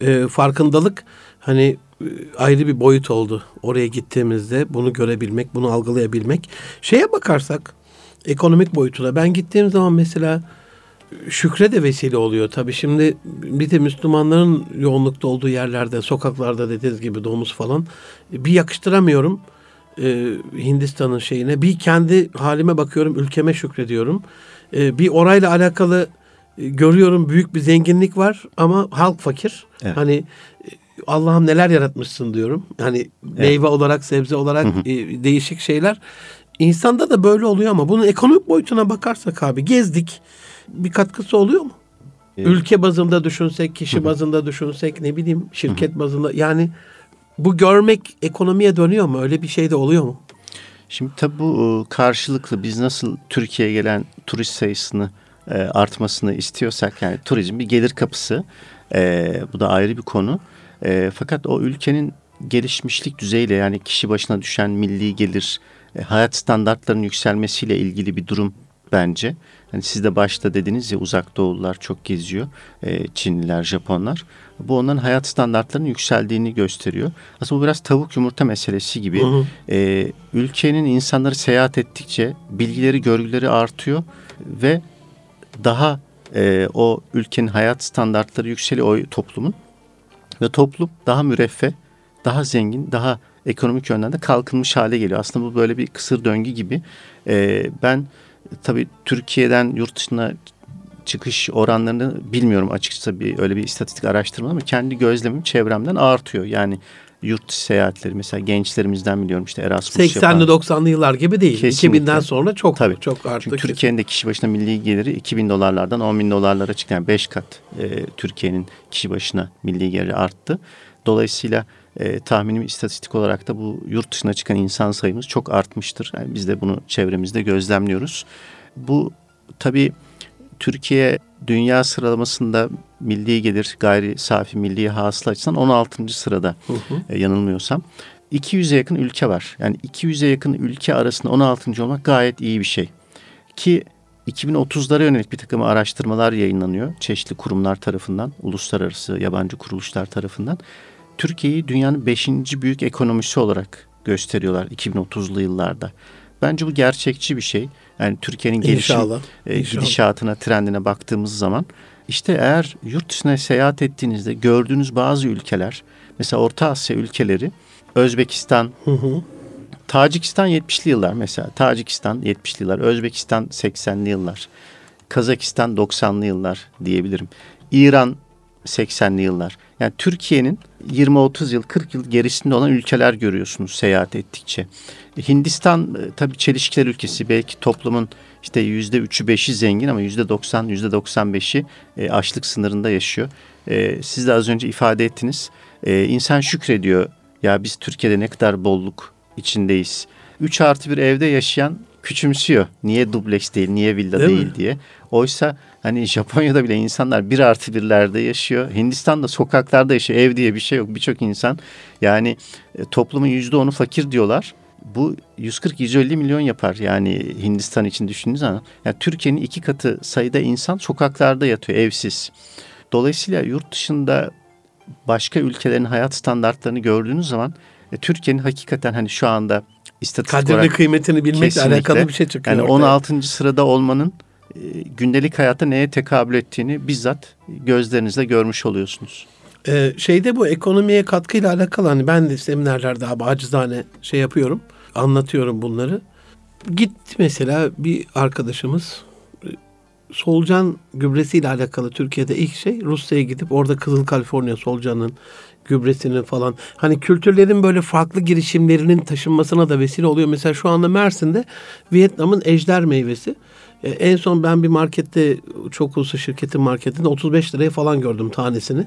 e, farkındalık hani e, ayrı bir boyut oldu. Oraya gittiğimizde bunu görebilmek, bunu algılayabilmek. Şeye bakarsak, ekonomik boyutuna, ben gittiğim zaman mesela şükre de vesile oluyor. Tabii şimdi bir de Müslümanların yoğunlukta olduğu yerlerde, sokaklarda dediğiniz gibi domuz falan, bir yakıştıramıyorum e, Hindistan'ın şeyine. Bir kendi halime bakıyorum, ülkeme şükrediyorum. E, bir orayla alakalı e, görüyorum büyük bir zenginlik var ama halk fakir. Evet. Hani e, Allah'ım neler yaratmışsın diyorum. Hani evet. Meyve olarak, sebze olarak hı hı. E, değişik şeyler. İnsanda da böyle oluyor ama bunun ekonomik boyutuna bakarsak abi gezdik. Bir katkısı oluyor mu? Evet. Ülke bazında düşünsek, kişi bazında düşünsek, ne bileyim şirket bazında, yani bu görmek ekonomiye dönüyor mu? Öyle bir şey de oluyor mu? Şimdi tabii bu karşılıklı, biz nasıl Türkiye'ye gelen turist sayısını e, artmasını istiyorsak, yani turizm bir gelir kapısı. E, bu da ayrı bir konu. E, fakat o ülkenin gelişmişlik düzeyiyle, yani kişi başına düşen milli gelir, e, hayat standartlarının yükselmesiyle ilgili bir durum bence. Hani siz de başta dediniz ya, uzak doğulular çok geziyor. E, Çinliler, Japonlar. Bu onların hayat standartlarının yükseldiğini gösteriyor. Aslında bu biraz tavuk yumurta meselesi gibi. Hı hı. E, ülkenin insanları seyahat ettikçe bilgileri, görgüleri artıyor ve daha e, o ülkenin hayat standartları yükseliyor, o toplumun. Ve toplum daha müreffeh, daha zengin, daha ekonomik yönden de kalkınmış hale geliyor. Aslında bu böyle bir kısır döngü gibi. E, ben tabii Türkiye'den yurt dışına çıkış oranlarını bilmiyorum açıkçası, bir öyle bir istatistik araştırma, ama kendi gözlemim çevremden artıyor. Yani yurt dışı seyahatleri mesela gençlerimizden biliyorum, işte Erasmus seksenli yapan, doksanlı yıllar gibi değil. Kesinlikle. iki binden sonra çok tabii. çok arttı. Çünkü Türkiye'nin de kişi başına milli geliri iki bin dolarlardan on bin dolarlara çıktı. Yani beş kat e, Türkiye'nin kişi başına milli geliri arttı. Dolayısıyla E, tahminim istatistik olarak da bu yurt dışına çıkan insan sayımız çok artmıştır. Yani biz de bunu çevremizde gözlemliyoruz. Bu tabii Türkiye dünya sıralamasında milli gelir, gayri safi milli hasıla açısından on altıncı sırada hı hı. E, yanılmıyorsam. iki yüze yakın ülke var. Yani iki yüze yakın ülke arasında on altıncı olmak gayet iyi bir şey. Ki iki bin otuzlara yönelik bir takım araştırmalar yayınlanıyor. Çeşitli kurumlar tarafından, uluslararası yabancı kuruluşlar tarafından. Türkiye'yi dünyanın beşinci büyük ekonomisi olarak gösteriyorlar iki bin otuzlu yıllarda. Bence bu gerçekçi bir şey. Yani Türkiye'nin gelişim İnşallah. E, İnşallah. gidişatına, trendine baktığımız zaman, işte eğer yurt dışına seyahat ettiğinizde gördüğünüz bazı ülkeler, mesela Orta Asya ülkeleri, Özbekistan, hı hı. Tacikistan yetmişli yıllar mesela, Tacikistan yetmişli yıllar, Özbekistan seksenli yıllar, Kazakistan doksanlı yıllar diyebilirim. İran seksenli yıllar. Yani Türkiye'nin yirmi otuz yıl, kırk yıl gerisinde olan ülkeler görüyorsunuz seyahat ettikçe. Hindistan tabii çelişkiler ülkesi. Belki toplumun işte yüzde üçü beşi zengin ama yüzde doksan, yüzde doksan beşi açlık sınırında yaşıyor. Siz de az önce ifade ettiniz. İnsan şükrediyor. Ya biz Türkiye'de ne kadar bolluk içindeyiz. üç artı bir evde yaşayan küçümsüyor. Niye dubleks değil, niye villa değil, değil diye. Oysa hani Japonya'da bile insanlar bir artı birlerde yaşıyor. Hindistan'da sokaklarda yaşıyor. Ev diye bir şey yok. Birçok insan, yani toplumun yüzde onu fakir diyorlar. Bu yüz kırk yüz elli milyon yapar. Yani Hindistan için düşündüğünüz zaman. Yani Türkiye'nin iki katı sayıda insan sokaklarda yatıyor, evsiz. Dolayısıyla yurt dışında başka ülkelerin hayat standartlarını gördüğünüz zaman e, Türkiye'nin hakikaten hani şu anda istatistik olarak kadrini, kıymetini bilmekle alakalı bir şey çıkıyor. Yani ortaya. on altıncı sırada olmanın gündelik hayatta neye tekabül ettiğini bizzat gözlerinizle görmüş oluyorsunuz. Ee, şeyde bu ekonomiye katkıyla alakalı, hani ben de seminerlerde abi acizane şey yapıyorum, anlatıyorum bunları. Gitti mesela bir arkadaşımız, solucan gübresiyle alakalı Türkiye'de ilk şey Rusya'ya gidip orada Kızıl Kaliforniya solucanın gübresinin falan, hani kültürlerin böyle farklı girişimlerinin taşınmasına da vesile oluyor. Mesela şu anda Mersin'de Vietnam'ın ejder meyvesi. Ee, en son ben bir markette, çok uluslu şirketin marketinde otuz beş liraya falan gördüm tanesini.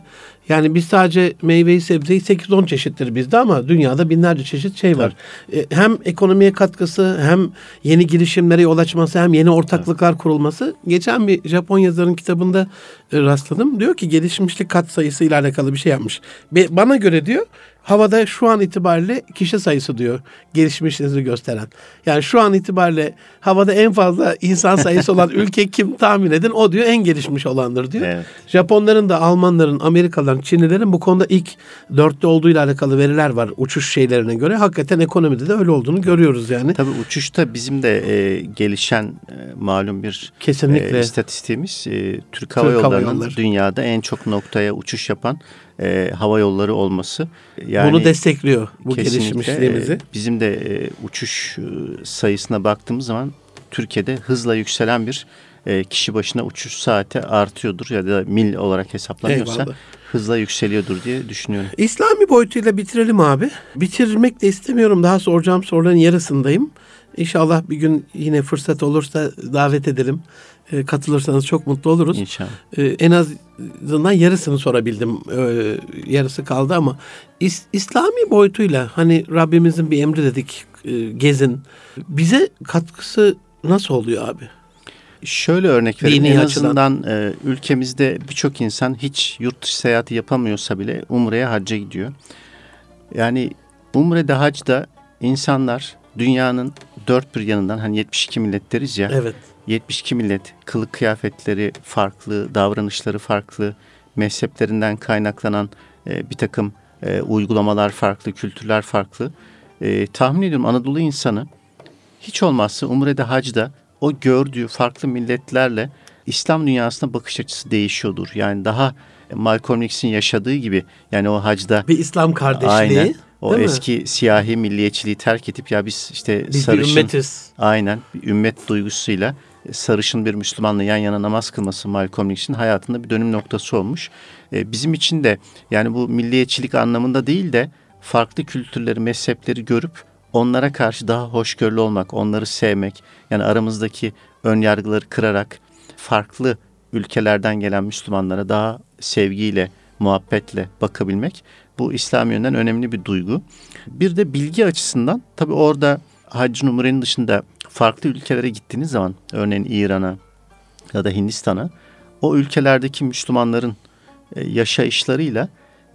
Yani biz sadece meyveyi, sebzeyi sekiz on çeşittir bizde ama dünyada binlerce çeşit şey var. Evet. Ee, hem ekonomiye katkısı, hem yeni girişimlere yol açması, hem yeni ortaklıklar evet. kurulması. Geçen bir Japon yazarın kitabında e, rastladım. Diyor ki gelişmişlik katsayısı ile alakalı bir şey yapmış. Be, bana göre diyor havada şu an itibariyle kişi sayısı diyor gelişmişliğinizi gösteren. Yani şu an itibariyle havada en fazla insan sayısı olan ülke kim tahmin edin, o diyor en gelişmiş olandır diyor. Evet. Japonların da, Almanların, Amerikalıların, Çinlilerin bu konuda ilk dörtte olduğuyla alakalı veriler var uçuş şeylerine göre. Hakikaten ekonomide de öyle olduğunu görüyoruz yani. Tabii uçuşta bizim de e, gelişen e, malum bir kesinlikle e, istatistiğimiz e, Türk Hava Yolları'nın dünyada en çok noktaya uçuş yapan E, hava yolları olması. Yani bunu destekliyor bu gelişmişliğimizi. E, bizim de e, uçuş e, sayısına baktığımız zaman Türkiye'de hızla yükselen bir e, kişi başına uçuş saati artıyordur ya da mil olarak hesaplanıyorsa eyvallah, hızla yükseliyordur diye düşünüyorum. İslami boyutuyla bitirelim abi. Bitirmek de istemiyorum. Daha soracağım soruların yarısındayım. İnşallah bir gün yine fırsat olursa davet edelim. E, katılırsanız çok mutlu oluruz. İnşallah. E, en azından yarısını sorabildim. E, yarısı kaldı ama is, İslami boyutuyla hani Rabbimizin bir emri dedik, e, gezin. Bize katkısı nasıl oluyor abi? Şöyle örnek vereyim. En azından e, ülkemizde birçok insan hiç yurt dışı seyahati yapamıyorsa bile Umre'ye, hacca gidiyor. Yani Umre'de, hacda insanlar dünyanın dört bir yanından, hani yetmiş iki millet deriz ya. Evet. yetmiş iki millet, kılık kıyafetleri farklı, davranışları farklı, mezheplerinden kaynaklanan e, bir takım e, uygulamalar farklı, kültürler farklı. E, tahmin ediyorum Anadolu insanı hiç olmazsa Umre'de, hacda o gördüğü farklı milletlerle İslam dünyasına bakış açısı değişiyordur. Yani daha Malcolm X'in yaşadığı gibi, yani o hacda bir İslam kardeşliği. Aynen. O değil eski mi? Siyahi milliyetçiliği terk edip ya biz işte biz sarışın, ümmetiz. Aynen, bir ümmet duygusuyla sarışın bir Müslümanla yan yana namaz kılması Malcolm X'in hayatında bir dönüm noktası olmuş. Ee, bizim için de yani bu milliyetçilik anlamında değil de farklı kültürleri, mezhepleri görüp onlara karşı daha hoşgörülü olmak, onları sevmek, yani aramızdaki ön yargıları kırarak farklı ülkelerden gelen Müslümanlara daha sevgiyle, muhabbetle bakabilmek, bu İslam yönden önemli bir duygu. Bir de bilgi açısından tabii orada haccın, umrenin dışında farklı ülkelere gittiğiniz zaman, örneğin İran'a ya da Hindistan'a, o ülkelerdeki Müslümanların yaşayışlarıyla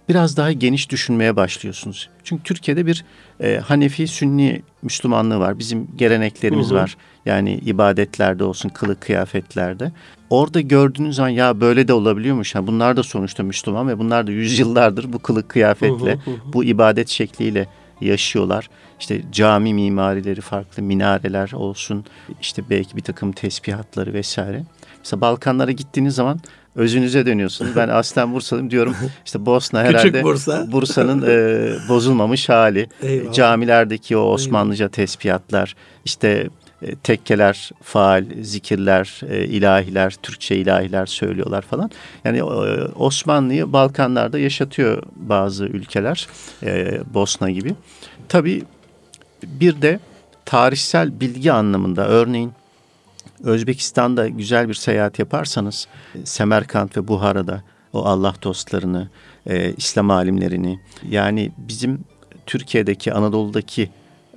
biraz daha geniş düşünmeye başlıyorsunuz. Çünkü Türkiye'de bir e, Hanefi, Sünni Müslümanlığı var. Bizim geleneklerimiz hı hı. var. Yani ibadetlerde olsun, kılık kıyafetlerde. Orada gördüğünüz zaman ya böyle de olabiliyormuş. Yani bunlar da sonuçta Müslüman ve bunlar da yüzyıllardır bu kılık kıyafetle, hı hı hı. bu ibadet şekliyle yaşıyorlar. İşte cami mimarileri farklı, minareler olsun, işte belki bir takım tesbihatları vesaire. Mesela Balkanlara gittiğiniz zaman özünüze dönüyorsunuz. Ben aslen Bursalıyım diyorum. İşte Bosna herhalde Bursa. Bursa'nın e, bozulmamış hali. Eyvallah. Camilerdeki o Osmanlıca eyvallah. Tesbihatlar, işte e, tekkeler, faal, zikirler, e, ilahiler, Türkçe ilahiler söylüyorlar falan. Yani e, Osmanlı'yı Balkanlarda yaşatıyor bazı ülkeler, e, Bosna gibi. Tabii bir de tarihsel bilgi anlamında, örneğin Özbekistan'da güzel bir seyahat yaparsanız Semerkant ve Buhara'da o Allah dostlarını, e, İslam alimlerini, yani bizim Türkiye'deki, Anadolu'daki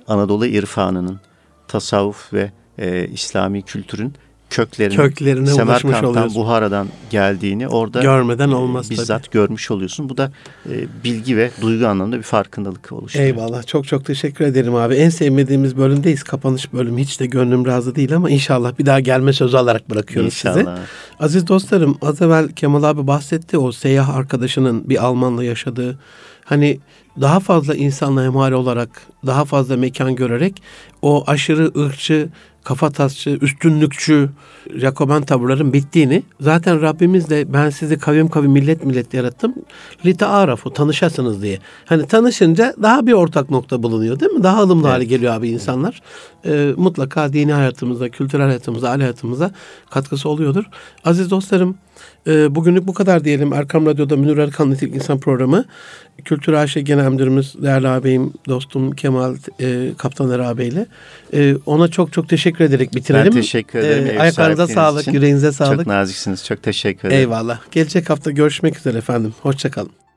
Anadolu irfanının, tasavvuf ve e, İslami kültürün köklerini, köklerine Semerkant'tan, Buhara'dan geldiğini orada görmeden olmaz e, bizzat tabii. görmüş oluyorsun. Bu da e, bilgi ve duygu anlamında bir farkındalık oluşturuyor. Eyvallah. Çok çok teşekkür ederim abi. En sevmediğimiz bölümdeyiz. Kapanış bölümü. Hiç de gönlüm razı değil ama inşallah bir daha gelme sözü alarak bırakıyoruz inşallah. Sizi. Aziz dostlarım, az evvel Kemal abi bahsetti. O seyyah arkadaşının bir Almanla yaşadığı, hani daha fazla insanla hemhal olarak, daha fazla mekan görerek o aşırı ırkçı, kafatasçı, üstünlükçü, Jacoben tavırların bittiğini, zaten Rabbimiz de ben sizi kavim kavim, millet millet yarattım, litaarafu, tanışasınız diye. Hani tanışınca daha bir ortak nokta bulunuyor değil mi? Daha ılımlı evet. hale geliyor abi insanlar. Ee, mutlaka dini hayatımıza, kültürel hayatımıza, aile hayatımıza katkısı oluyordur. Aziz dostlarım, e, bugünlük bu kadar diyelim. Erkam Radyo'da Münir Arıkanlı Nitelikli İnsan Programı. Kültür A Ş Genel Müdürümüz, değerli ağabeyim, dostum Kemal e, Kaptaner ağabeyle. E, ona çok çok teşekkür ederek bitirelim. Ben teşekkür ederim. E, ayaklarınıza sağlık, için. Yüreğinize sağlık. Çok naziksiniz, çok teşekkür ederim. Eyvallah. Gelecek hafta görüşmek üzere efendim. Hoşça kalın.